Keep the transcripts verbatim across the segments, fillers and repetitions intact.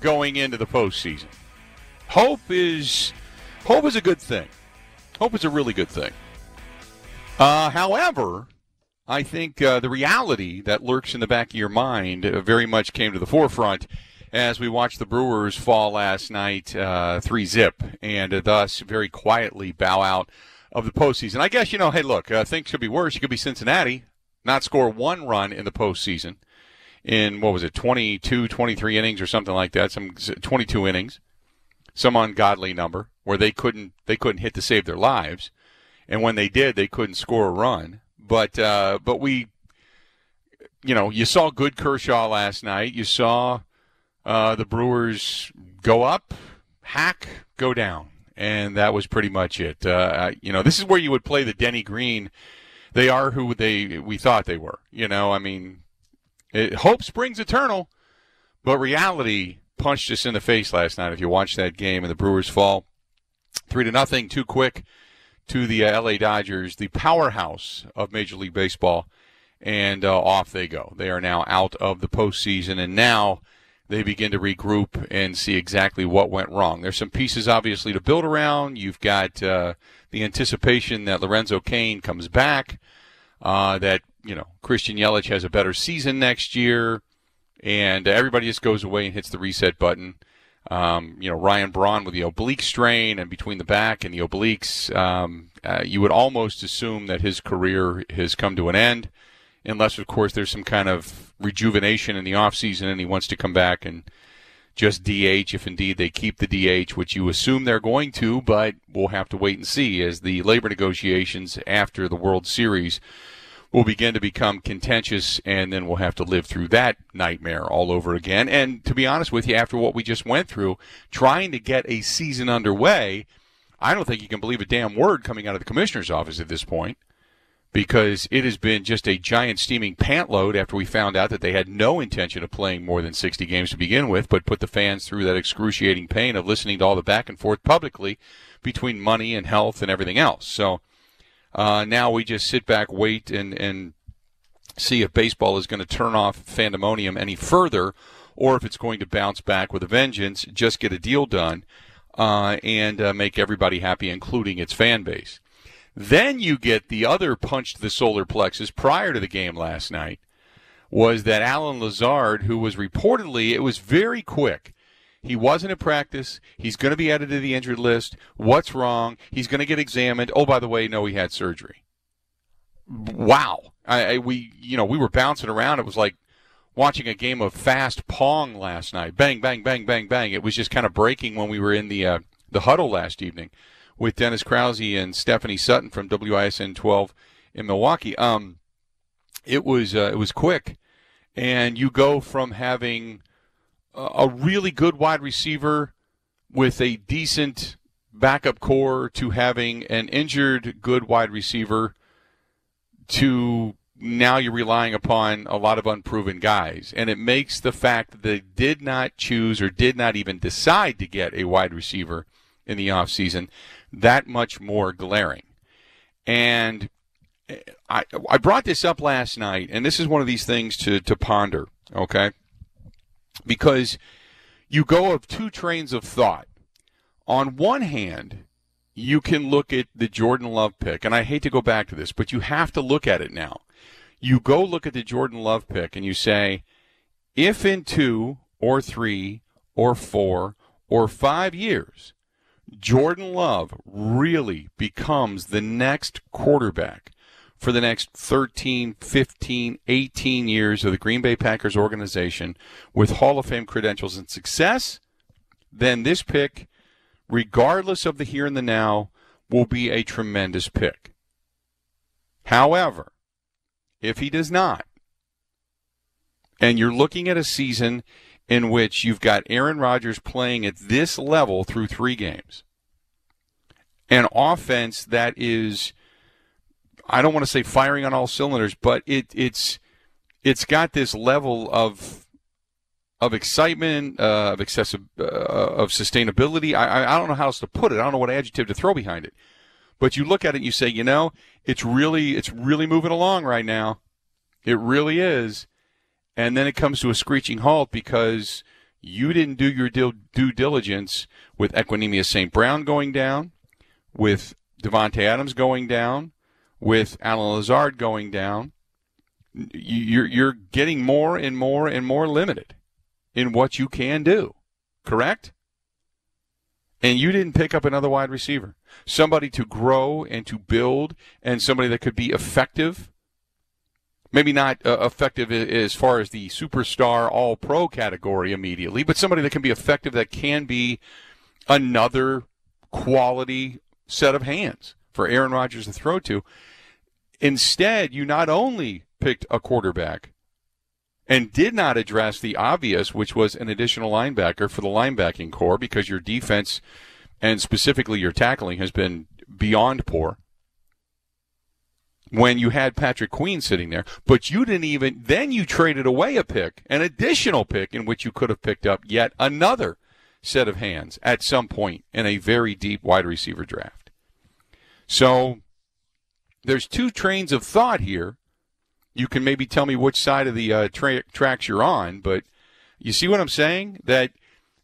going into the postseason. Hope is hope is a good thing. Hope is a really good thing. Uh, however, I think uh, the reality that lurks in the back of your mind uh, very much came to the forefront as we watched the Brewers fall last night uh, three zip and uh, thus very quietly bow out of the postseason. I guess, you know, hey, look, uh, things could be worse. You could be Cincinnati, not score one run in the postseason. In, what was it, twenty-two, twenty-three innings or something like that, some twenty-two innings, some ungodly number, where they couldn't they couldn't hit to save their lives. And when they did, they couldn't score a run. But, uh, but we, you know, you saw good Kershaw last night. You saw uh, the Brewers go up, hack, go down. And that was pretty much it. Uh, you know, this is where you would play the Denny Green. They are who they we thought they were. You know, I mean... It, hope springs eternal, but reality punched us in the face last night. If you watch that game, and the Brewers fall three to nothing, too quick to the uh, L A Dodgers, the powerhouse of Major League Baseball, and uh, off they go. They are now out of the postseason, and now they begin to regroup and see exactly what went wrong. There's some pieces obviously to build around. You've got uh, the anticipation that Lorenzo Cain comes back. Uh, that, you know, Christian Yelich has a better season next year, and everybody just goes away and hits the reset button. Um, you know, Ryan Braun with the oblique strain and between the back and the obliques, um, uh, you would almost assume that his career has come to an end, unless, of course, there's some kind of rejuvenation in the offseason and he wants to come back and just D H, if indeed they keep the D H, which you assume they're going to, but we'll have to wait and see as the labor negotiations after the World Series will begin to become contentious, and then we'll have to live through that nightmare all over again. And to be honest with you, after what we just went through, trying to get a season underway, I don't think you can believe a damn word coming out of the commissioner's office at this point, because it has been just a giant steaming pant load after we found out that they had no intention of playing more than sixty games to begin with, but put the fans through that excruciating pain of listening to all the back and forth publicly between money and health and everything else. So Uh, now we just sit back, wait, and, and see if baseball is going to turn off Fandemonium any further, or if it's going to bounce back with a vengeance, just get a deal done, uh, and uh, make everybody happy, including its fan base. Then you get the other punch to the solar plexus prior to the game last night, was that Alan Lazard, who was reportedly, it was very quick. He wasn't in practice. He's going to be added to the injured list. What's wrong? He's going to get examined. Oh, by the way, no, he had surgery. Wow. I, I, we, you know, we were bouncing around. It was like watching a game of fast pong last night. Bang, bang, bang, bang, bang. It was just kind of breaking when we were in the uh, the huddle last evening with Dennis Krause and Stephanie Sutton from W I S N twelve in Milwaukee. Um, it was uh, it was quick, and you go from having a really good wide receiver with a decent backup core to having an injured good wide receiver to now you're relying upon a lot of unproven guys. And it makes the fact that they did not choose or did not even decide to get a wide receiver in the offseason that much more glaring. And I I brought this up last night, and this is one of these things to, to ponder, okay? Because you go of two trains of thought. On one hand, you can look at the Jordan Love pick, and I hate to go back to this, but you have to look at it now. You go look at the Jordan Love pick, and you say, if in two or three or four or five years, Jordan Love really becomes the next quarterback for the next thirteen, fifteen, eighteen years of the Green Bay Packers organization with Hall of Fame credentials and success, then this pick, regardless of the here and the now, will be a tremendous pick. However, if he does not, and you're looking at a season in which you've got Aaron Rodgers playing at this level through three games, an offense that is, I don't want to say firing on all cylinders, but it it's it's got this level of of excitement, uh, of excessive, uh, of sustainability. I I don't know how else to put it. I don't know what adjective to throw behind it. But you look at it and you say, you know, it's really it's really moving along right now. It really is. And then it comes to a screeching halt because you didn't do your due diligence with Equanimeous Saint Brown going down, with Devontae Adams going down, with Alan Lazard going down. You're, you're getting more and more and more limited in what you can do, correct? And you didn't pick up another wide receiver, somebody to grow and to build and somebody that could be effective. Maybe not uh, effective as far as the superstar all-pro category immediately, but somebody that can be effective, that can be another quality set of hands for Aaron Rodgers to throw to. Instead, you not only picked a quarterback and did not address the obvious, which was an additional linebacker for the linebacking corps, because your defense and specifically your tackling has been beyond poor when you had Patrick Queen sitting there, but you didn't even, then you traded away a pick, an additional pick in which you could have picked up yet another set of hands at some point in a very deep wide receiver draft. So there's two trains of thought here. You can maybe tell me which side of the uh, tra- tracks you're on, but you see what I'm saying? That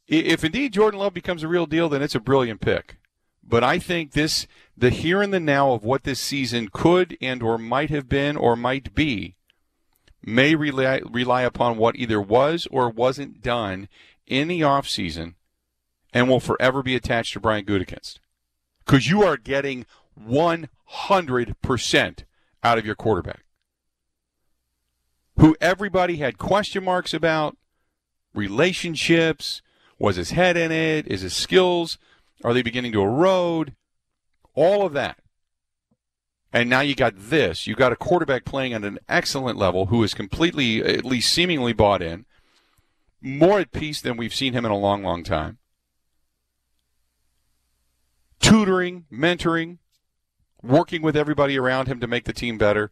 if indeed Jordan Love becomes a real deal, then it's a brilliant pick. But I think this, the here and the now of what this season could and or might have been or might be, may rely, rely upon what either was or wasn't done in the offseason and will forever be attached to Brian Gutekunst. Because you are getting one hundred percent out of your quarterback, who everybody had question marks about, relationships, was his head in it, is his skills, are they beginning to erode? All of that. And now you got this. You got a quarterback playing at an excellent level who is completely, at least seemingly, bought in, more at peace than we've seen him in a long, long time. Tutoring, mentoring, working with everybody around him to make the team better,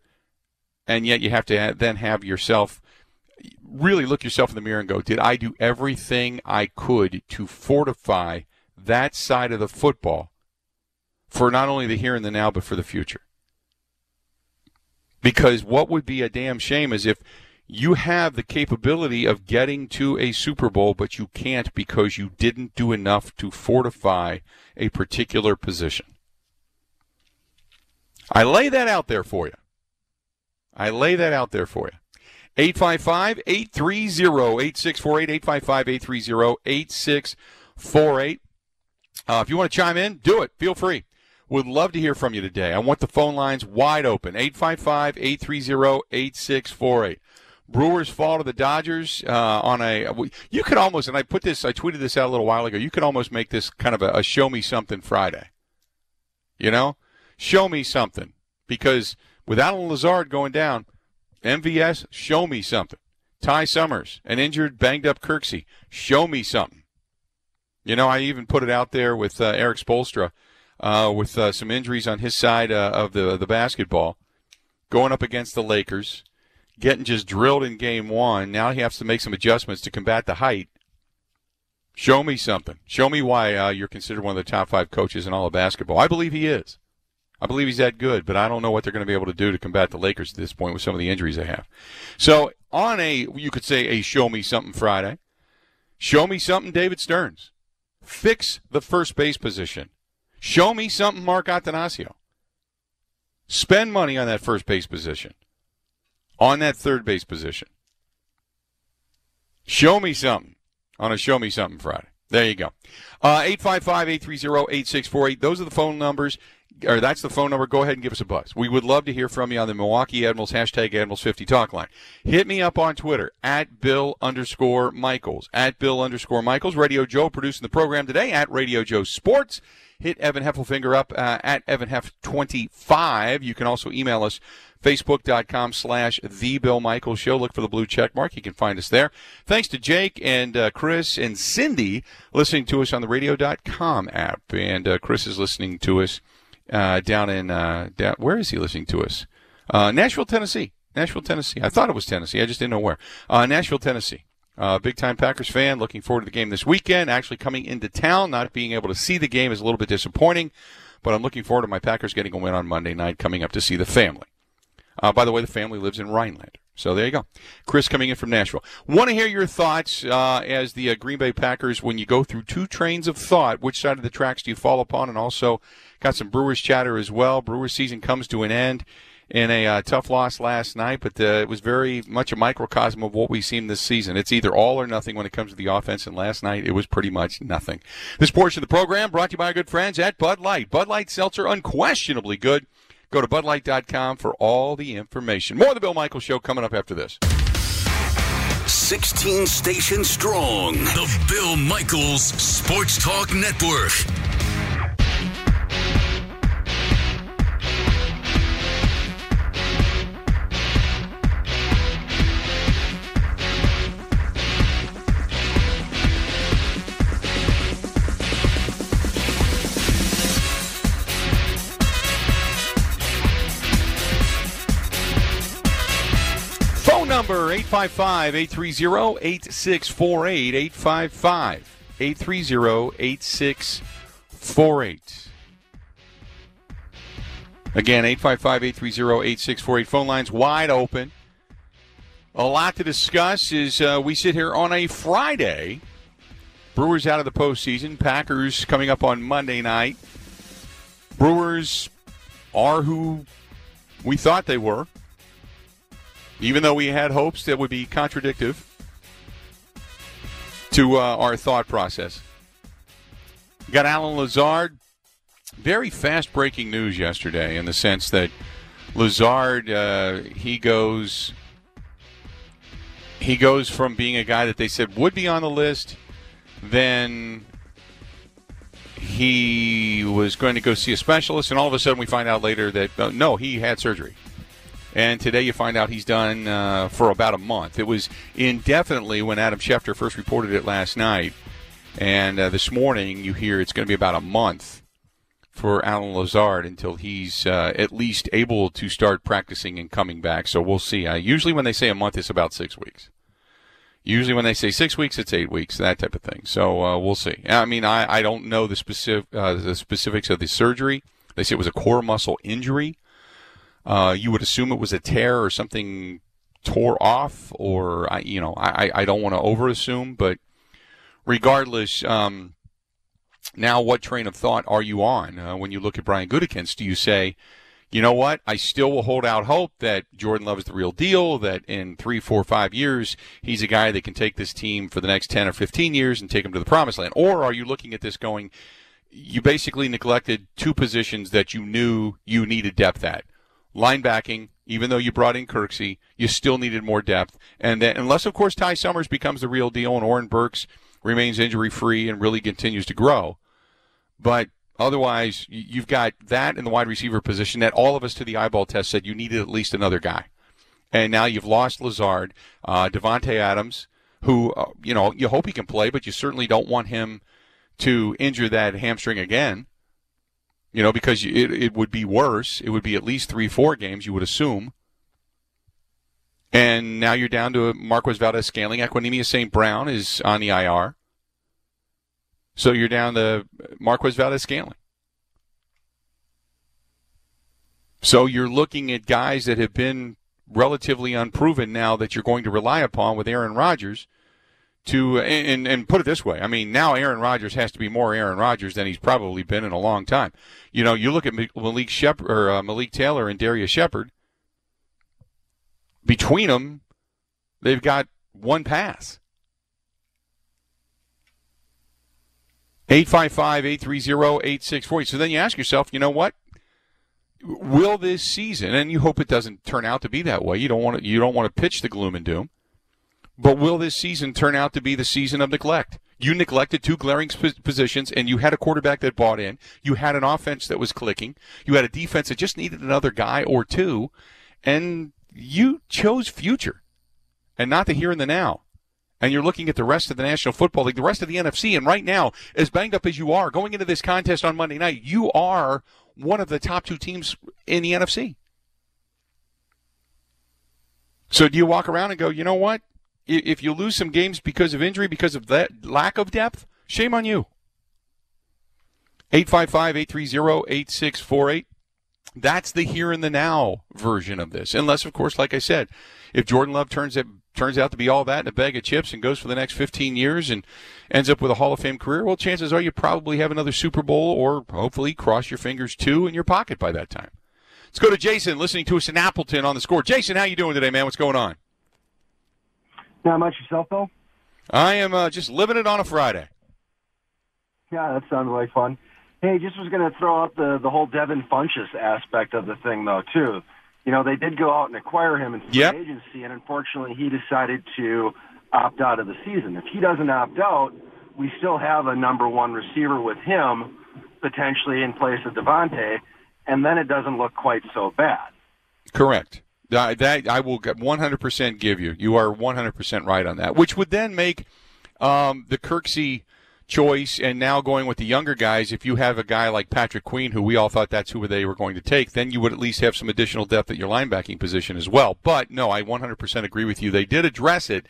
and yet you have to then have yourself really look yourself in the mirror and go, did I do everything I could to fortify that side of the football for not only the here and the now, but for the future? Because what would be a damn shame is if you have the capability of getting to a Super Bowl, but you can't because you didn't do enough to fortify a particular position. I lay that out there for you. I lay that out there for you. eight five five, eight three zero, eight six four eight, eight five five, eight three zero, eight six four eight. Uh, if you want to chime in, do it. Feel free. Would love to hear from you today. I want the phone lines wide open. eight five five, eight three zero, eight six four eight. Brewers fall to the Dodgers uh, on a – you could almost – and I put this – I tweeted this out a little while ago. You could almost make this kind of a, a show-me-something Friday. You know? Show me something. Because with Alan Lazard going down, M V S, show me something. Ty Summers, an injured, banged-up Kirksey, show me something. You know, I even put it out there with uh, Eric Spolstra uh, with uh, some injuries on his side uh, of the the basketball. going up against the Lakers, getting just drilled in game one. Now he has to make some adjustments to combat the height. Show me something. Show me why uh, you're considered one of the top five coaches in all of basketball. I believe he is. I believe he's that good, but I don't know what they're going to be able to do to combat the Lakers at this point with some of the injuries they have. So on a, you could say, a show me something Friday, show me something David Stearns. Fix the first base position. Show me something Mark Attanasio. Spend money on that first base position, on that third base position. Show me something on a Show Me Something Friday. There you go. Uh, eight five five, eight three zero, eight six four eight. Those are the phone numbers. Or that's the phone number. Go ahead and give us a buzz. We would love to hear from you on the Milwaukee Admirals, hashtag Admirals fifty talk line. Hit me up on Twitter, at Bill underscore Michaels, at Bill underscore Michaels. Radio Joe producing the program today, at Radio Joe Sports. Hit Evan Heffelfinger up uh, at Evan Heff twenty-five. You can also email us, facebook.com slash The Bill Michaels Show. Look for the blue check mark. You can find us there. Thanks to Jake and uh, Chris and Cindy listening to us on the radio dot com app. And uh, Chris is listening to us. Uh, down in, uh, down, where is he listening to us? Uh, Nashville, Tennessee. Nashville, Tennessee. I thought it was Tennessee. I just didn't know where. Uh, Nashville, Tennessee. Uh, big-time Packers fan. Looking forward to the game this weekend. Actually coming into town, not being able to see the game is a little bit disappointing, but I'm looking forward to my Packers getting a win on Monday night, coming up to see the family. Uh, by the way, the family lives in Rhinelander. So there you go. Chris coming in from Nashville. Want to hear your thoughts uh, as the uh, Green Bay Packers, when you go through two trains of thought, which side of the tracks do you fall upon? And also got some Brewers chatter as well. Brewers season comes to an end in a uh, tough loss last night, but uh, it was very much a microcosm of what we've seen this season. It's either all or nothing when it comes to the offense, and last night it was pretty much nothing. This portion of the program brought to you by our good friends at Bud Light. Bud Light Seltzer, unquestionably good. Go to Bud Light dot com for all the information. More of the Bill Michaels Show coming up after this. sixteen stations strong, the Bill Michaels Sports Talk Network. Number eight five five, eight three zero, eight six four eight, eight five five, eight three zero, eight six four eight. Again, eight five five, eight three zero, eight six four eight. Phone lines wide open. A lot to discuss as uh, we sit here on a Friday. Brewers out of the postseason. Packers coming up on Monday night. Brewers are who we thought they were, even though we had hopes that would be contradictory to uh, our thought process. Got Alan Lazard. Very fast breaking news yesterday in the sense that Lazard, uh, he goes he goes from being a guy that they said would be on the list, then he was going to go see a specialist, and all of a sudden we find out later that, uh, no, he had surgery. And today you find out he's done uh, for about a month. It was indefinitely when Adam Schefter first reported it last night. And uh, this morning you hear it's going to be about a month for Alan Lazard until he's uh, at least able to start practicing and coming back. So we'll see. Uh, usually when they say a month, it's about six weeks. Usually when they say six weeks, it's eight weeks, that type of thing. So uh, we'll see. I mean, I, I don't know the, specific, uh, the specifics of the surgery. They say it was a core muscle injury. Uh, you would assume it was a tear or something tore off, or I, you know, I, I don't want to overassume, but regardless, um, now what train of thought are you on uh, when you look at Brian Gutekunst? Do you say, you know what, I still will hold out hope that Jordan Love is the real deal, that in three, four, five years he's a guy that can take this team for the next ten or fifteen years and take them to the promised land? Or are you looking at this going, you basically neglected two positions that you knew you needed depth at? Linebacking, even though you brought in Kirksey, you still needed more depth. And then, unless, of course, Ty Summers becomes the real deal and Oren Burks remains injury-free and really continues to grow. But otherwise, you've got that in the wide receiver position that all of us to the eyeball test said you needed at least another guy. And now you've lost Lazard, uh, Devontae Adams, who, uh, you know, you hope he can play, but you certainly don't want him to injure that hamstring again. You know, because it, it would be worse. It would be at least three, four games, you would assume. And now you're down to a Marquez Valdez-Scantling. Equanimeous Saint Brown is on the I R. So you're down to Marquez Valdez-Scantling. So you're looking at guys that have been relatively unproven now that you're going to rely upon with Aaron Rodgers to, and, and put it this way, I mean, now Aaron Rodgers has to be more Aaron Rodgers than he's probably been in a long time. You know, you look at Malik Shepard, or uh, Malik Taylor and Darius Shepard, between them, they've got one pass. eight five five, eight three zero, eight six four eight. So then you ask yourself, you know what? Will this season, and you hope it doesn't turn out to be that way. You don't want to, you don't want to pitch the gloom and doom. But will this season turn out to be the season of neglect? You neglected two glaring positions, and you had a quarterback that bought in. You had an offense that was clicking. You had a defense that just needed another guy or two. And you chose future and not the here and the now. And you're looking at the rest of the National Football League, the rest of the N F C, and right now, as banged up as you are, going into this contest on Monday night, you are one of the top two teams in the N F C. So do you walk around and go, you know what? If you lose some games because of injury, because of that lack of depth, shame on you. eight five five, eight three zero, eight six four eight. That's the here and the now version of this. Unless, of course, like I said, if Jordan Love turns it, turns out to be all that in a bag of chips and goes for the next fifteen years and ends up with a Hall of Fame career, well, chances are you probably have another Super Bowl or hopefully cross your fingers two in your pocket by that time. Let's go to Jason listening to us in Appleton on The Score. Jason, how you doing today, man? What's going on? Not much. Yourself, though? I am uh, just living it on a Friday. Yeah, that sounds like fun. Hey, just was going to throw out the, the whole Devin Funchess aspect of the thing, though, too. You know, they did go out and acquire him in free yep. agency, and unfortunately he decided to opt out of the season. If he doesn't opt out, we still have a number one receiver with him potentially in place of Devontae, and then it doesn't look quite so bad. Correct. Uh, that I will one hundred percent give you. You are one hundred percent right on that, which would then make um, the Kirksey choice, and now going with the younger guys, if you have a guy like Patrick Queen, who we all thought that's who they were going to take, then you would at least have some additional depth at your linebacking position as well. But, no, I one hundred percent agree with you. They did address it.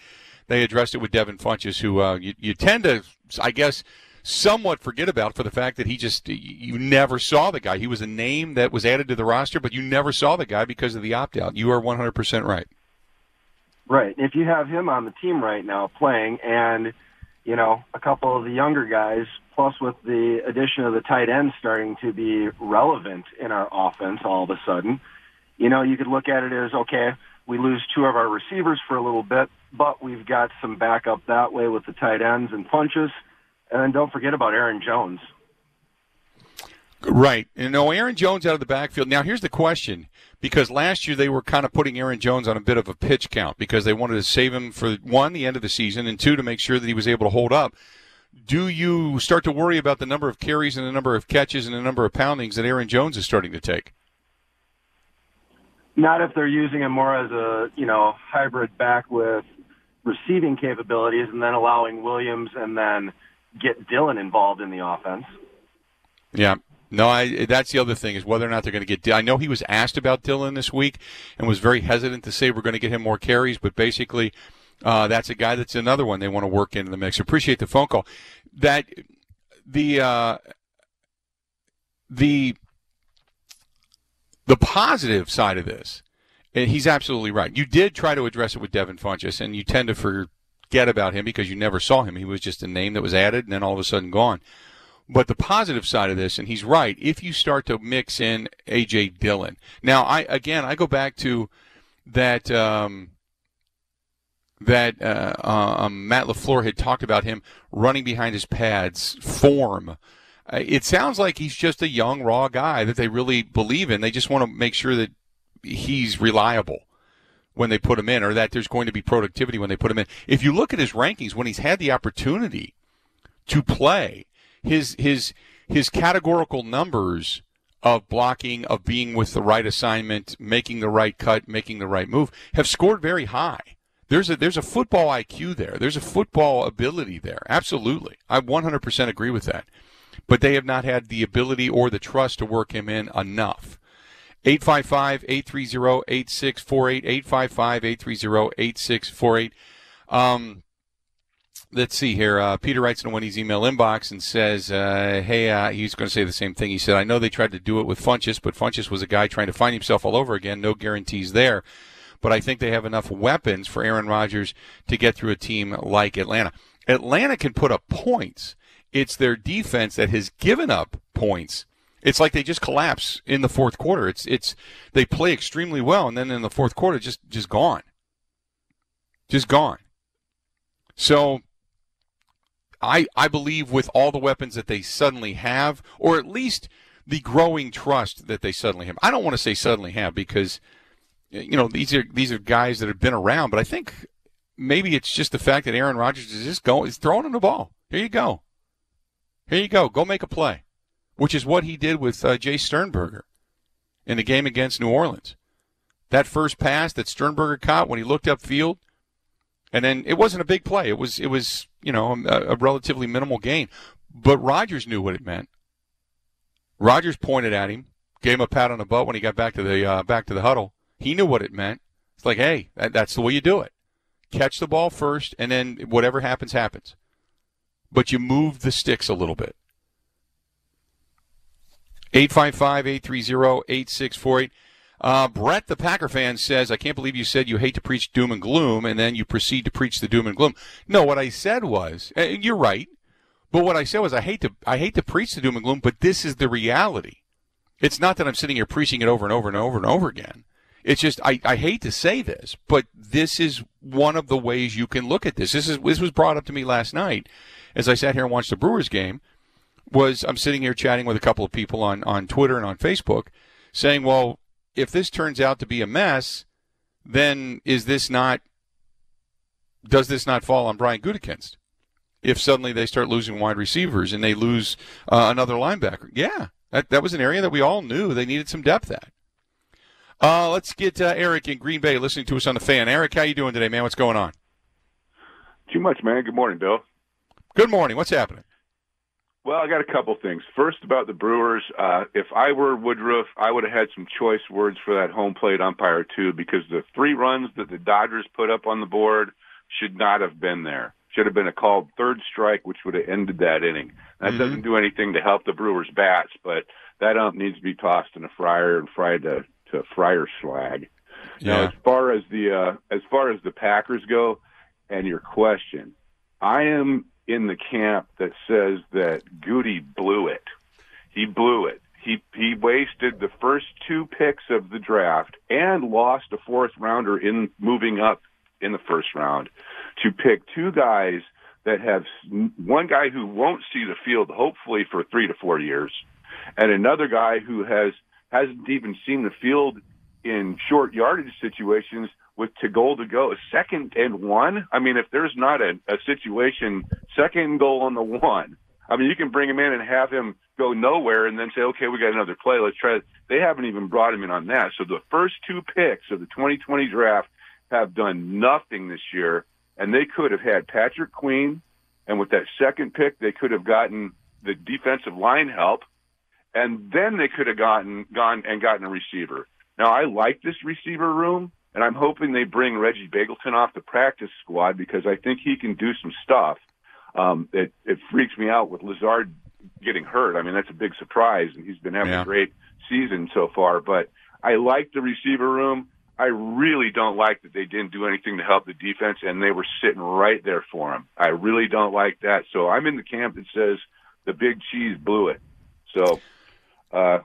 They addressed it with Devin Funchess, who uh, you, you tend to, I guess, somewhat forget about for the fact that he just, you never saw the guy. He was a name that was added to the roster, but you never saw the guy because of the opt-out. You are one hundred percent right. Right. If you have him on the team right now playing and – you know, a couple of the younger guys, plus with the addition of the tight end starting to be relevant in our offense all of a sudden, you know, you could look at it as, okay, we lose two of our receivers for a little bit, but we've got some backup that way with the tight ends and punches. And then don't forget about Aaron Jones. Right. You know, Aaron Jones out of the backfield. Now, here's the question, because last year they were kind of putting Aaron Jones on a bit of a pitch count because they wanted to save him for, one, the end of the season, and, two, to make sure that he was able to hold up. Do you start to worry about the number of carries and the number of catches and the number of poundings that Aaron Jones is starting to take? Not if they're using him more as a, you know, hybrid back with receiving capabilities and then allowing Williams and then get Dillon involved in the offense. Yeah. No, I, that's the other thing is whether or not they're going to get – I know he was asked about Dillon this week and was very hesitant to say we're going to get him more carries, but basically uh, that's a guy that's another one they want to work into the mix. Appreciate the phone call. That the uh, the the positive side of this, and he's absolutely right. You did try to address it with Devin Funchess, and you tend to forget about him because you never saw him. He was just a name that was added and then all of a sudden gone. But the positive side of this, and he's right, if you start to mix in A J. Dillon. Now, I again, I go back to that um, that uh, um, Matt LaFleur had talked about him running behind his pads, form. Uh, it sounds like he's just a young, raw guy that they really believe in. They just want to make sure that he's reliable when they put him in, or that there's going to be productivity when they put him in. If you look at his rankings, when he's had the opportunity to play, His his his categorical numbers of blocking, of being with the right assignment, making the right cut, making the right move, have scored very high. There's a there's a football I Q there. There's a football ability there. Absolutely. I one hundred percent agree with that. But they have not had the ability or the trust to work him in enough. eight five five, eight three zero, eight six four eight, eight five five, eight three zero, eight six four eight. Um, let's see here. Uh, Peter writes in Wendy's email inbox and says, uh, hey, uh, he's going to say the same thing. He said, I know they tried to do it with Funchess, but Funchess was a guy trying to find himself all over again. No guarantees there. But I think they have enough weapons for Aaron Rodgers to get through a team like Atlanta. Atlanta can put up points. It's their defense that has given up points. It's like they just collapse in the fourth quarter. It's it's they play extremely well, and then in the fourth quarter, just just gone. Just gone. So I I believe with all the weapons that they suddenly have, or at least the growing trust that they suddenly have. I don't want to say suddenly have because, you know, these are these are guys that have been around, but I think maybe it's just the fact that Aaron Rodgers is just going, is throwing him the ball. Here you go. Here you go. Go make a play, which is what he did with uh, Jay Sternberger in the game against New Orleans. That first pass that Sternberger caught when he looked upfield, and then it wasn't a big play. It was, it was you know, a, a relatively minimal gain. But Rodgers knew what it meant. Rodgers pointed at him, gave him a pat on the butt when he got back to the uh, back to the huddle. He knew what it meant. It's like, hey, that, that's the way you do it. Catch the ball first, and then whatever happens, happens. But you move the sticks a little bit. eight five five, eight three zero, eight six four eight. Uh, Brett, the Packer fan, says, I can't believe you said you hate to preach doom and gloom, and then you proceed to preach the doom and gloom. No, what I said was, and you're right, but what I said was I hate to I hate to preach the doom and gloom, but this is the reality. It's not that I'm sitting here preaching it over and over and over and over again. It's just I, I hate to say this, but this is one of the ways you can look at this. This is this was brought up to me last night as I sat here and watched the Brewers game. Was I'm sitting here chatting with a couple of people on, on Twitter and on Facebook saying, well, if this turns out to be a mess, then is this not – does this not fall on Brian Gutekunst if suddenly they start losing wide receivers and they lose uh, another linebacker? Yeah, that, that was an area that we all knew they needed some depth at. Uh, let's get uh, Eric in Green Bay listening to us on the fan. Eric, how you doing today, man? What's going on? Too much, man. Good morning, Bill. Good morning. What's happening? Well, I got a couple things. First, about the Brewers, uh, if I were Woodruff, I would have had some choice words for that home plate umpire, too, because the three runs that the Dodgers put up on the board should not have been there. Should have been a called third strike, which would have ended that inning. That mm-hmm. doesn't do anything to help the Brewers' bats, but that ump needs to be tossed in a fryer and fried to, to fryer slag. Yeah. Now, as far as the uh, as far as the Packers go, and your question, I am in the camp that says that Goody blew it. He blew it. He he wasted the first two picks of the draft and lost a fourth rounder in moving up in the first round to pick two guys that have one guy who won't see the field hopefully for three to four years and another guy who has hasn't even seen the field in short yardage situations with to goal to go, a second and one. I mean, if there's not a, a situation, second and goal on the one, I mean, you can bring him in and have him go nowhere and then say, okay, we got another play. Let's try it. They haven't even brought him in on that. So the first two picks of the twenty twenty draft have done nothing this year, and they could have had Patrick Queen, and with that second pick, they could have gotten the defensive line help, and then they could have gotten gone and gotten a receiver. Now, I like this receiver room, and I'm hoping they bring Reggie Bagleton off the practice squad because I think he can do some stuff. Um, it, it freaks me out with Lazard getting hurt. I mean, that's a big surprise, and he's been having yeah. a great season so far. But I like the receiver room. I really don't like that they didn't do anything to help the defense, and they were sitting right there for him. I really don't like that. So I'm in the camp that says the big cheese blew it. So, uh,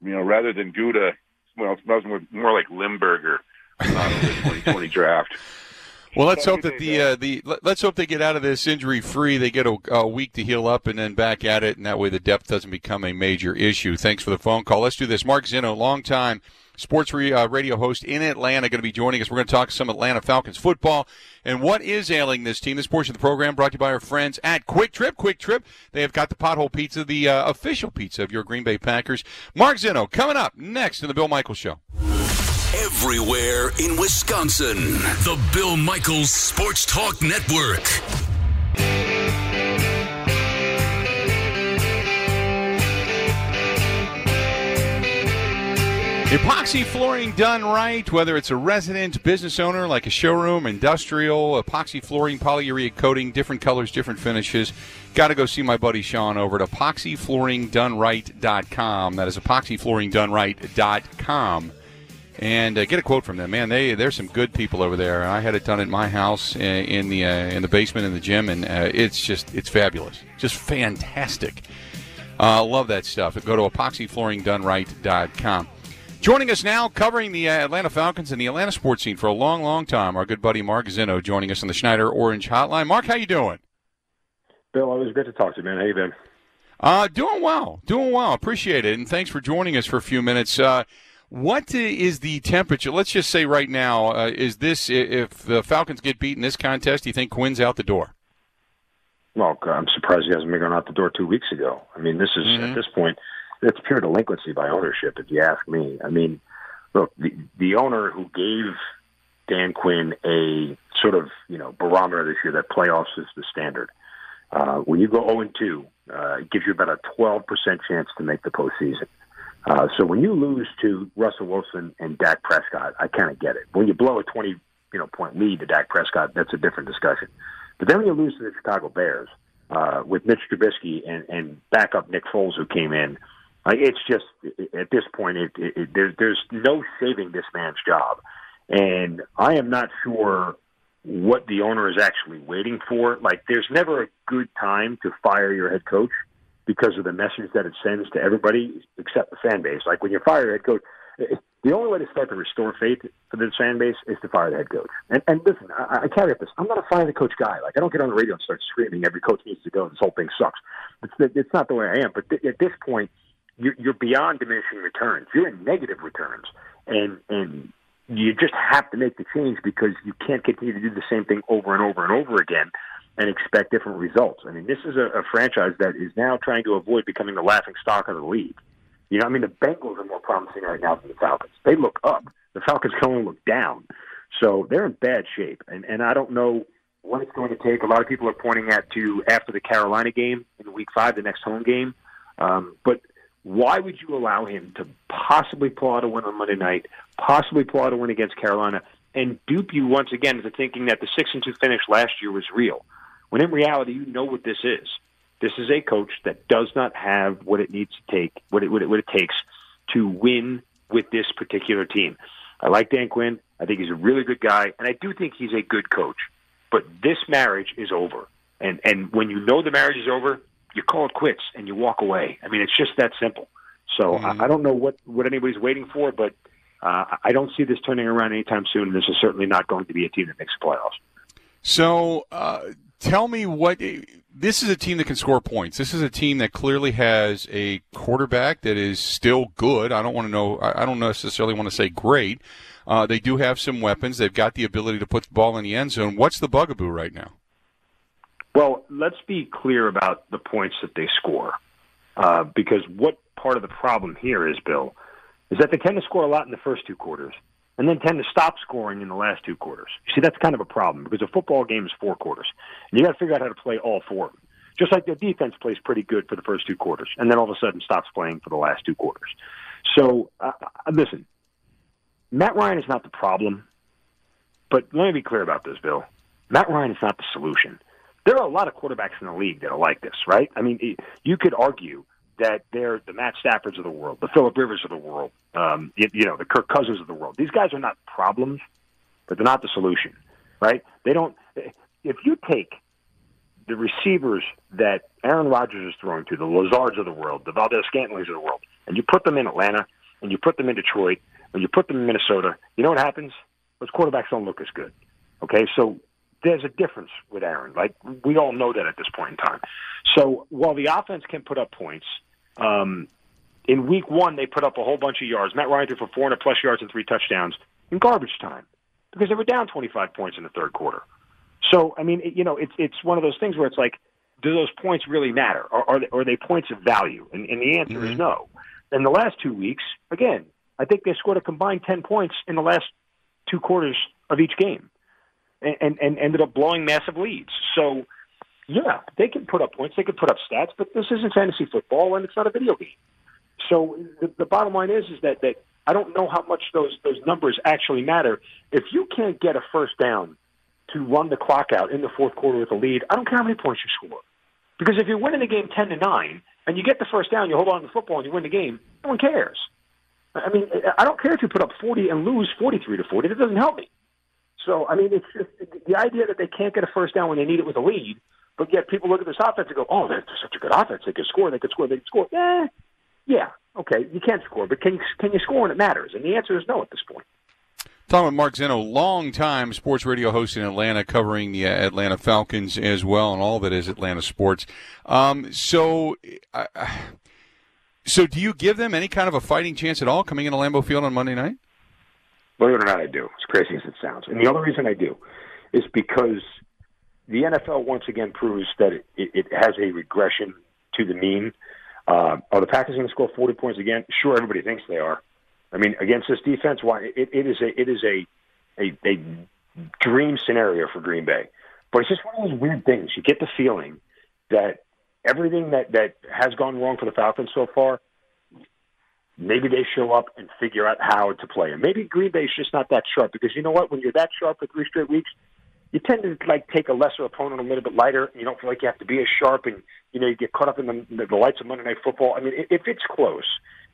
you know, rather than Gouda, well, it smells more like Limburger. twenty twenty draft. Well, let's hope that the uh, the let's hope they get out of this injury free. They get a, a week to heal up and then back at it, and that way the depth doesn't become a major issue. Thanks for the phone call. Let's do this. Mark Zinno, longtime sports re, uh, radio host in Atlanta, going to be joining us. We're going to talk some Atlanta Falcons football and what is ailing this team. This portion of the program brought to you by our friends at Quick Trip. Quick Trip. They have got the pothole pizza, the uh, official pizza of your Green Bay Packers. Mark Zinno coming up next in the Bill Michaels Show. Everywhere in Wisconsin, the Bill Michaels Sports Talk Network. Epoxy flooring done right, whether it's a resident, business owner, like a showroom, industrial, epoxy flooring, polyurea coating, different colors, different finishes. Got to go see my buddy Sean over at epoxy flooring done right dot com. That is epoxy flooring done right dot com. And uh, get a quote from them, man. They they're some good people over there. I had it done at my house in the uh, in the basement in the gym, and uh, it's just it's fabulous, just fantastic. Uh, love that stuff. Go to epoxy flooring done right dot com. Joining us now, covering the uh, Atlanta Falcons and the Atlanta sports scene for a long, long time, our good buddy Mark Zinno joining us on the Schneider Orange Hotline. Mark, how you doing? Bill, always great to talk to you, man. How you been? Uh, doing well, doing well. Appreciate it, and thanks for joining us for a few minutes. Uh, What is the temperature? Let's just say right now, uh, is this, if the Falcons get beat in this contest, do you think Quinn's out the door? Well, I'm surprised he hasn't been going out the door two weeks ago. I mean, this is, mm-hmm. at this point, it's pure delinquency by ownership, if you ask me. I mean, look, the, the owner who gave Dan Quinn a sort of, you know, barometer this year that playoffs is the standard. Uh, when you go oh and two, uh, it gives you about a twelve percent chance to make the postseason. Uh, so when you lose to Russell Wilson and Dak Prescott, I kind of get it. When you blow a twenty, you know, point lead to Dak Prescott, that's a different discussion. But then when you lose to the Chicago Bears uh, with Mitch Trubisky and, and backup Nick Foles who came in, like, it's just at this point it, it, it, there's there's no saving this man's job, and I am not sure what the owner is actually waiting for. Like, there's never a good time to fire your head coach, because of the message that it sends to everybody except the fan base. Like, when you fire a head coach, the only way to start to restore faith for the fan base is to fire the head coach. And, and listen, I, I carry up this. I'm not a fire the coach guy. Like, I don't get on the radio and start screaming, every coach needs to go, this whole thing sucks. It's, it's not the way I am. But th- at this point, you're, you're beyond diminishing returns. You're in negative returns. And, and you just have to make the change because you can't continue to do the same thing over and over and over again and expect different results. I mean, this is a, a franchise that is now trying to avoid becoming the laughing stock of the league. You know, I mean, the Bengals are more promising right now than the Falcons. They look up. The Falcons can only look down. So they're in bad shape. And and I don't know what it's going to take. A lot of people are pointing at to after the Carolina game in week five, the next home game. Um, but why would you allow him to possibly pull out a win on Monday night, possibly pull out a win against Carolina, and dupe you once again into thinking that the six and two finish last year was real? When in reality, you know what this is. This is a coach that does not have what it needs to take, what it what it, what it takes to win with this particular team. I like Dan Quinn. I think he's a really good guy, and I do think he's a good coach. But this marriage is over, and and when you know the marriage is over, you call it quits and you walk away. I mean, it's just that simple. So mm-hmm. I, I don't know what what anybody's waiting for, but uh, I don't see this turning around anytime soon. This is certainly not going to be a team that makes the playoffs. So. Uh... Tell me what – this is a team that can score points. This is a team that clearly has a quarterback that is still good. I don't want to know – I don't necessarily want to say great. Uh, they do have some weapons. They've got the ability to put the ball in the end zone. What's the bugaboo right now? Well, let's be clear about the points that they score uh, because what part of the problem here is, Bill, is that they tend to score a lot in the first two quarters and then tend to stop scoring in the last two quarters. You see, that's kind of a problem because a football game is four quarters, and you got to figure out how to play all four of them. Just like their defense plays pretty good for the first two quarters, and then all of a sudden stops playing for the last two quarters. So, uh, listen, Matt Ryan is not the problem, but let me be clear about this, Bill. Matt Ryan is not the solution. There are a lot of quarterbacks in the league that are like this, right? I mean, you could argue that they're the Matt Staffords of the world, the Phillip Rivers of the world, um, you, you know, the Kirk Cousins of the world. These guys are not problems, but they're not the solution, right? They don't. If you take the receivers that Aaron Rodgers is throwing to, the Lazards of the world, the Valdez-Scantlings of the world, and you put them in Atlanta, and you put them in Detroit, and you put them in Minnesota, you know what happens? Those quarterbacks don't look as good. Okay, so there's a difference with Aaron. Like, we all know that at this point in time. So while the offense can put up points, Um, in week one, they put up a whole bunch of yards. Matt Ryan threw for four hundred plus yards and three touchdowns in garbage time because they were down twenty-five points in the third quarter. So, I mean, it, you know, it's it's one of those things where it's like, do those points really matter? Or are they, are they points of value? And, and the answer mm-hmm. is no. In the last two weeks, again, I think they scored a combined ten points in the last two quarters of each game and, and, and ended up blowing massive leads. So, yeah, they can put up points, they can put up stats, but this isn't fantasy football, and it's not a video game. So the, the bottom line is is that, that I don't know how much those those numbers actually matter. If you can't get a first down to run the clock out in the fourth quarter with a lead, I don't care how many points you score. Because if you're winning the game ten to nine and you get the first down, you hold on to the football and you win the game, no one cares. I mean, I don't care if you put up forty and lose forty-three to forty. That doesn't help me. So, I mean, it's just the idea that they can't get a first down when they need it with a lead, but yet people look at this offense and go, oh, they're such a good offense. They can score, they can score, they can score. Yeah, yeah, okay, you can score, but can, can you score when it matters? And the answer is no at this point. Talking with Mark Zinno, longtime sports radio host in Atlanta, covering the Atlanta Falcons as well, and all that is Atlanta sports. Um, so, uh, so do you give them any kind of a fighting chance at all coming into Lambeau Field on Monday night? Believe it or not, I do. As crazy as it sounds. And the only reason I do is because the N F L once again proves that it, it, it has a regression to the mean. Uh, are the Packers going to score forty points again? Sure, everybody thinks they are. I mean, against this defense, why it, it is a it is a, a a dream scenario for Green Bay. But it's just one of those weird things. You get the feeling that everything that, that has gone wrong for the Falcons so far, maybe they show up and figure out how to play. And maybe Green Bay's just not that sharp, because you know what? When you're that sharp for three straight weeks, you tend to like take a lesser opponent a little bit lighter, and you don't feel like you have to be as sharp, and you know you get caught up in the, the lights of Monday Night Football. I mean, if it's close,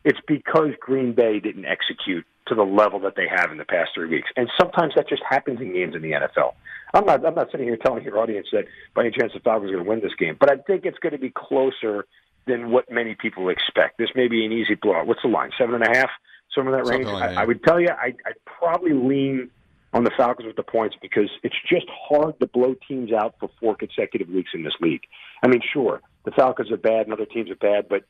it's because Green Bay didn't execute to the level that they have in the past three weeks. And sometimes that just happens in games in the N F L. I'm not I'm not sitting here telling your audience that by any chance the Falcons are going to win this game, but I think it's going to be closer than what many people expect. This may be an easy blowout. What's the line, seven and a half? Some of that range. Like that. I, I would tell you I, I'd probably lean on the Falcons with the points, because it's just hard to blow teams out for four consecutive weeks in this league. I mean, sure, the Falcons are bad and other teams are bad, but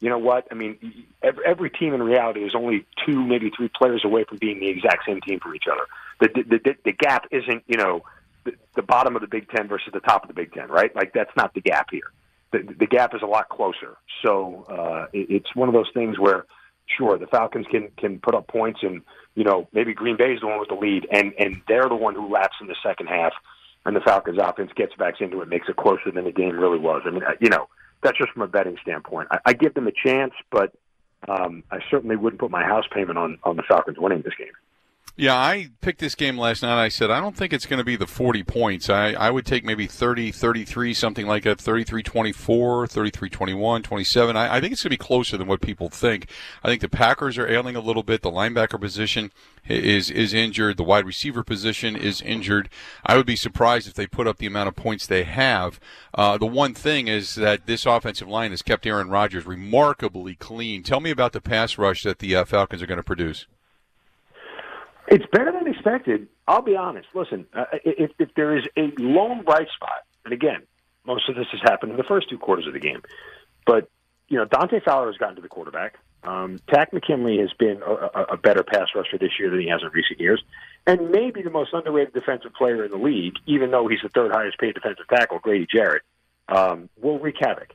you know what? I mean, every, every team in reality is only two, maybe three players away from being the exact same team for each other. The, the, the, the gap isn't, you know, the, the bottom of the Big Ten versus the top of the Big Ten, right? Like, that's not the gap here. The, the gap is a lot closer. So uh, it, it's one of those things where, sure, the Falcons can, can put up points, and, you know, maybe Green Bay is the one with the lead, and, and they're the one who laps in the second half, and the Falcons' offense gets back into it, makes it closer than the game really was. I mean, you know, that's just from a betting standpoint. I, I give them a chance, but um, I certainly wouldn't put my house payment on, on the Falcons winning this game. Yeah, I picked this game last night. I said, I don't think it's going to be the forty points. I, I would take maybe thirty, thirty-three, something like that, thirty-three twenty-four, thirty-three twenty-one, twenty-seven. I, I think it's going to be closer than what people think. I think the Packers are ailing a little bit. The linebacker position is is injured. The wide receiver position is injured. I would be surprised if they put up the amount of points they have. Uh, the one thing is that this offensive line has kept Aaron Rodgers remarkably clean. Tell me about the pass rush that the uh, Falcons are going to produce. It's better than expected. I'll be honest. Listen, uh, if, if there is a lone bright spot, and again, most of this has happened in the first two quarters of the game, but, you know, Dante Fowler has gotten to the quarterback. Um, Tack McKinley has been a, a better pass rusher this year than he has in recent years, and maybe the most underrated defensive player in the league, even though he's the third highest paid defensive tackle, Grady Jarrett, um, will wreak havoc.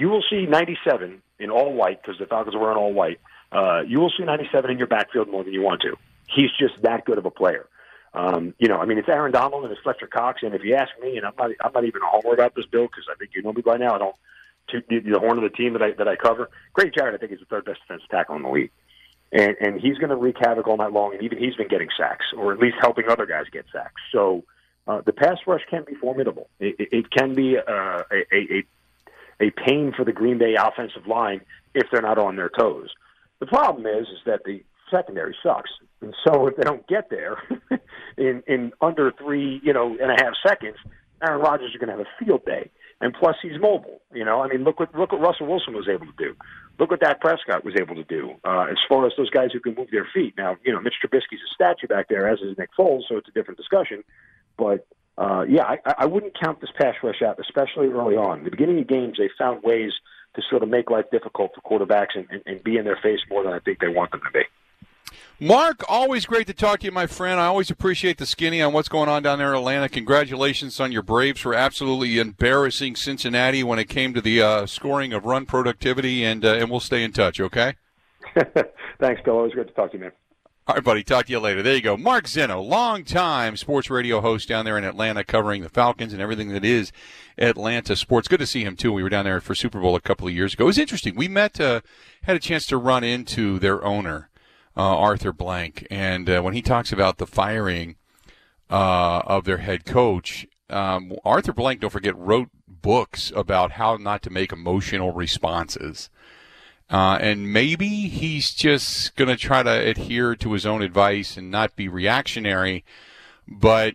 You will see ninety-seven in all white, because the Falcons were in all white. Uh, you will see ninety-seven in your backfield more than you want to. He's just that good of a player. Um, you know, I mean, it's Aaron Donald and it's Fletcher Cox. And if you ask me, and I'm not, I'm not even a homer about this, Bill, because I think you know me by now. I don't toot the horn of the team that I that I cover. Grady Jarrett, I think, is the third best defensive tackle in the league, and and he's going to wreak havoc all night long. And even he's been getting sacks, or at least helping other guys get sacks. So uh, the pass rush can be formidable. It, it, it can be uh, a, a a pain for the Green Bay offensive line if they're not on their toes. The problem is, is that the secondary sucks. And so if they don't get there in, in under three, you know, and a half seconds, Aaron Rodgers is going to have a field day. And plus, he's mobile. You know, I mean, look what look what Russell Wilson was able to do. Look what Dak Prescott was able to do. Uh, as far as those guys who can move their feet. Now, you know, Mitch Trubisky's a statue back there, as is Nick Foles, so it's a different discussion. But uh, yeah, I, I wouldn't count this pass rush out, especially early on. In the beginning of games, they found ways to sort of make life difficult for quarterbacks and, and, and be in their face more than I think they want them to be. Mark, always great to talk to you, my friend. I always appreciate the skinny on what's going on down there in Atlanta. Congratulations on your Braves for absolutely embarrassing Cincinnati when it came to the uh, scoring of run productivity, and uh, and we'll stay in touch, okay? Thanks, Bill. Always great to talk to you, man. All right, buddy. Talk to you later. There you go. Mark Zinno, longtime sports radio host down there in Atlanta, covering the Falcons and everything that is Atlanta sports. Good to see him, too. We were down there for Super Bowl a couple of years ago. It was interesting. We met, uh, had a chance to run into their owner. uh, Arthur Blank. And uh, when he talks about the firing uh, of their head coach, um, Arthur Blank, don't forget, wrote books about how not to make emotional responses. Uh, and maybe he's just going to try to adhere to his own advice and not be reactionary, but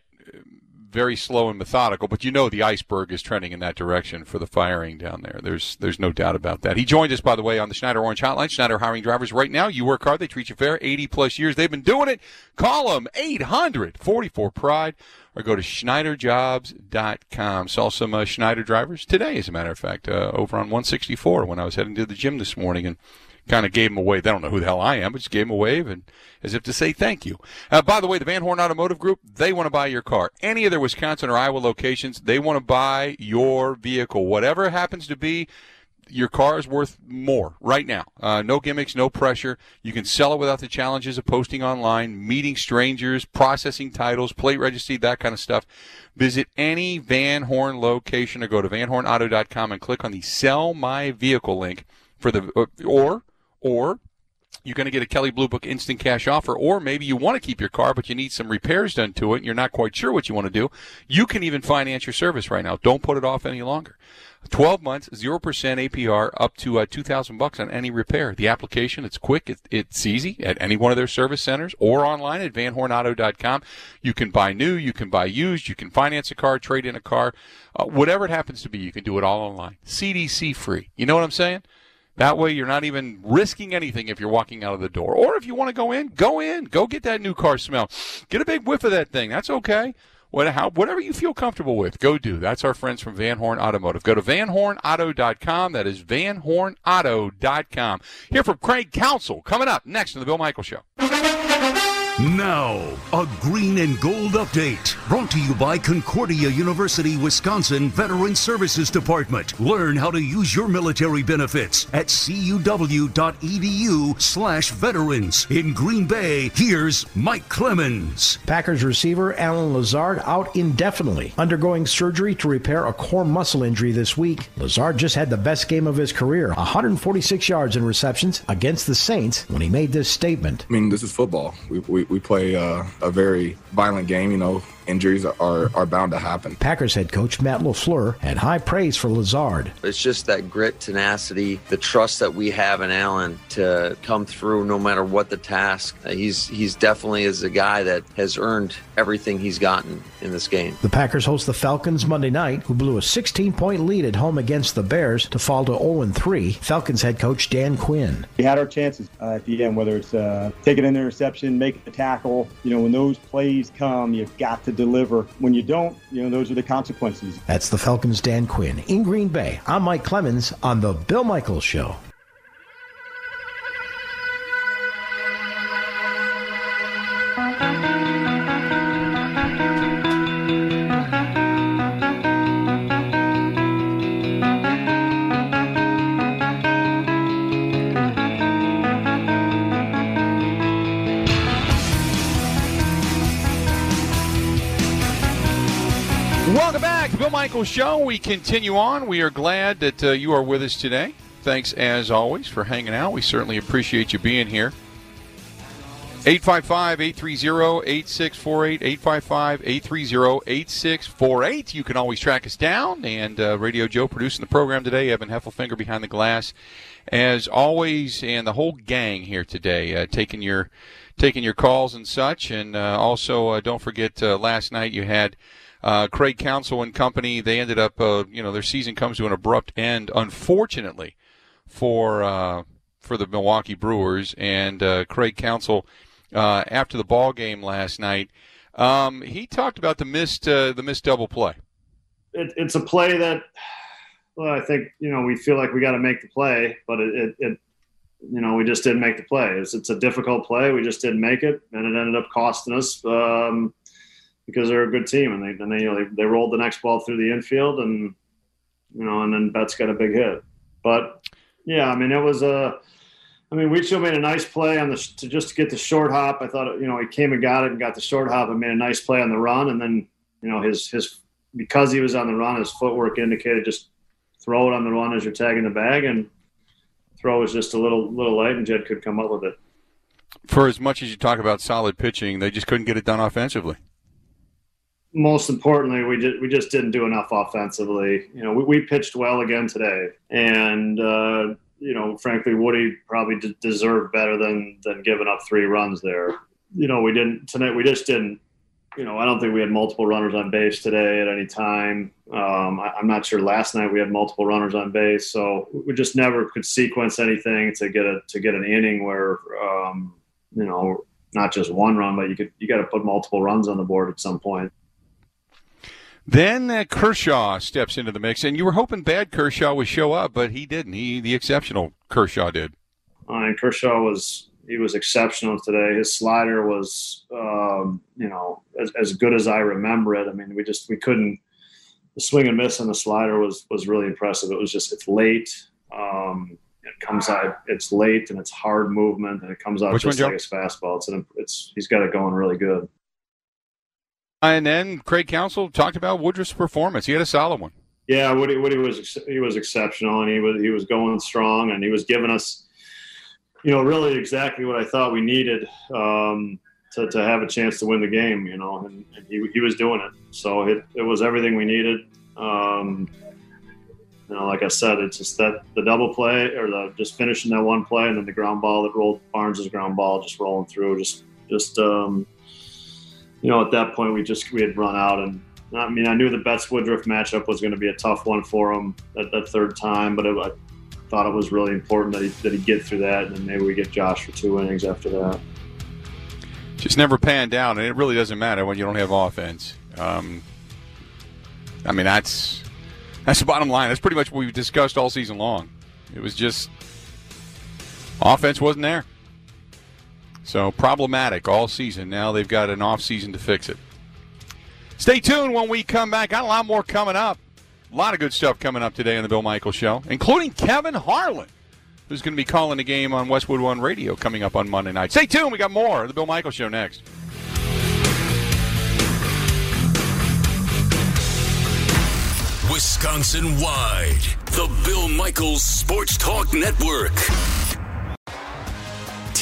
very slow and methodical. But you know the iceberg is trending in that direction for the firing down there. There's there's no doubt about that. He joined us, by the way, on the Schneider Orange Hotline. Schneider hiring drivers right now. You work hard. They treat you fair. eighty-plus years. They've been doing it. Call them eight hundred forty-four pride or go to schneider jobs dot com. Saw some uh, Schneider drivers today, as a matter of fact, uh, over on one sixty-four when I was heading to the gym this morning and kind of gave him a wave. I don't know who the hell I am, but just gave him a wave and as if to say thank you. Uh, by the way, the Van Horn Automotive Group, they want to buy your car. Any of their Wisconsin or Iowa locations, they want to buy your vehicle. Whatever it happens to be, your car is worth more right now. Uh, no gimmicks, no pressure. You can sell it without the challenges of posting online, meeting strangers, processing titles, plate registry, that kind of stuff. Visit any Van Horn location or go to van horn auto dot com and click on the Sell My Vehicle link for the uh, – or – Or you're going to get a Kelley Blue Book instant cash offer, or maybe you want to keep your car, but you need some repairs done to it, and you're not quite sure what you want to do. You can even finance your service right now. Don't put it off any longer. twelve months, zero percent A P R, up to uh, two thousand bucks on any repair. The application, it's quick, it, it's easy at any one of their service centers or online at van horn auto dot com. You can buy new, you can buy used, you can finance a car, trade in a car, uh, whatever it happens to be, you can do it all online. C D C free. You know what I'm saying? That way you're not even risking anything if you're walking out of the door. Or if you want to go in, go in. Go get that new car smell. Get a big whiff of that thing. That's okay. Whatever you feel comfortable with, go do. That's our friends from Van Horn Automotive. Go to van horn auto dot com. That is van horn auto dot com. Hear from Craig Counsell coming up next on The Bill Michaels Show. Now, a green and gold update brought to you by Concordia University, Wisconsin Veteran Services Department. Learn how to use your military benefits at c u w dot e d u slash veterans. In Green Bay, here's Mike Clemens. Packers receiver Alan Lazard out indefinitely, undergoing surgery to repair a core muscle injury this week. Lazard just had the best game of his career, one hundred forty-six yards in receptions against the Saints when he made this statement. I mean, this is football. We, we We play uh, a very violent game, you know. Injuries are, are bound to happen. Packers head coach Matt LaFleur had high praise for Lazard. It's just that grit, tenacity, the trust that we have in Allen to come through no matter what the task. He's he's definitely is a guy that has earned everything he's gotten in this game. The Packers host the Falcons Monday night, who blew a sixteen-point lead at home against the Bears to fall to oh and three. Falcons head coach Dan Quinn. We had our chances uh, at the end, whether it's uh, taking an interception, making a tackle. You know, when those plays come, you've got to deliver. When you don't, you know, those are the consequences. That's the Falcons' Dan Quinn. In Green Bay, I'm Mike Clemens on The Bill Michaels Show. Show. We continue on. We are glad that uh, you are with us today. Thanks, as always, for hanging out. We certainly appreciate you being here. eight five five, eight three zero, eight six four eight, eight five five, eight three zero, eight six four eight. You can always track us down. And uh, Radio Joe producing the program today. Evan Heffelfinger behind the glass, as always, and the whole gang here today uh, taking your taking your calls and such. And uh, also, uh, don't forget, uh, last night you had Uh, Craig Counsell and company. They ended up, uh, you know, their season comes to an abrupt end, unfortunately, for uh, for the Milwaukee Brewers. And uh, Craig Counsell, uh, after the ball game last night, um, he talked about the missed uh, the missed double play. It, it's a play that, well, I think, you know, we feel like we got to make the play, but it, it, it, you know, we just didn't make the play. It's, it's a difficult play. We just didn't make it, and it ended up costing us. Um, Because they're a good team, and they and they, you know, they they rolled the next ball through the infield, and you know, and then Betts got a big hit. But yeah, I mean, it was a, I mean, Weecho made a nice play on the to just to get the short hop. I thought, you know, he came and got it and got the short hop and made a nice play on the run, and then you know his his because he was on the run, his footwork indicated just throw it on the run as you're tagging the bag, and throw was just a little little light, and Jed could come up with it. for as much as you talk about solid pitching, they just couldn't get it done offensively. Most importantly, we just, we just didn't do enough offensively. You know, we, we pitched well again today. And, uh, you know, frankly, Woody probably d- deserved better than, than giving up three runs there. You know, we didn't tonight. We just didn't. You know, I don't think we had multiple runners on base today at any time. Um, I, I'm not sure last night we had multiple runners on base, so we just never could sequence anything to get a to get an inning where um, you know, not just one run, but you could you got to put multiple runs on the board at some point. Then uh, Kershaw steps into the mix, and you were hoping bad Kershaw would show up, but he didn't. He the exceptional Kershaw did. Uh, and Kershaw was. He was exceptional today. His slider was, um, you know, as, as good as I remember it. I mean, we just we couldn't the swing and miss on the slider was was really impressive. It was just it's late. Um, it comes out. It's late and it's hard movement and it comes out Which just one, like his fastball. It's an, it's he's got it going really good. And then Craig Counsell talked about Woodruff's performance. He had a solid one. Yeah, Woody, Woody was he was exceptional and he was he was going strong and he was giving us. You know, really exactly what I thought we needed um, to, to have a chance to win the game, you know, and, and he, he was doing it. So it, it was everything we needed. Um, you know, like I said, it's just that the double play or the just finishing that one play and then the ground ball that rolled, Barnes's ground ball just rolling through. Just, just um, you know, at that point we just, we had run out. And I mean, I knew the Betts Woodruff matchup was going to be a tough one for him at that third time, but it I, thought it was really important that he, that he get through that, and then maybe we get Josh for two innings after that. Just never panned out, and it really doesn't matter when you don't have offense. Um, I mean, that's that's the bottom line. That's pretty much what we've discussed all season long. It was just offense wasn't there. So problematic all season. Now they've got an off season to fix it. Stay tuned when we come back. Got a lot more coming up. A lot of good stuff coming up today on the Bill Michaels Show, including Kevin Harlan, who's going to be calling the game on Westwood One Radio coming up on Monday night. Stay tuned. We got more of the Bill Michaels Show next. Wisconsin-wide, the Bill Michaels Sports Talk Network.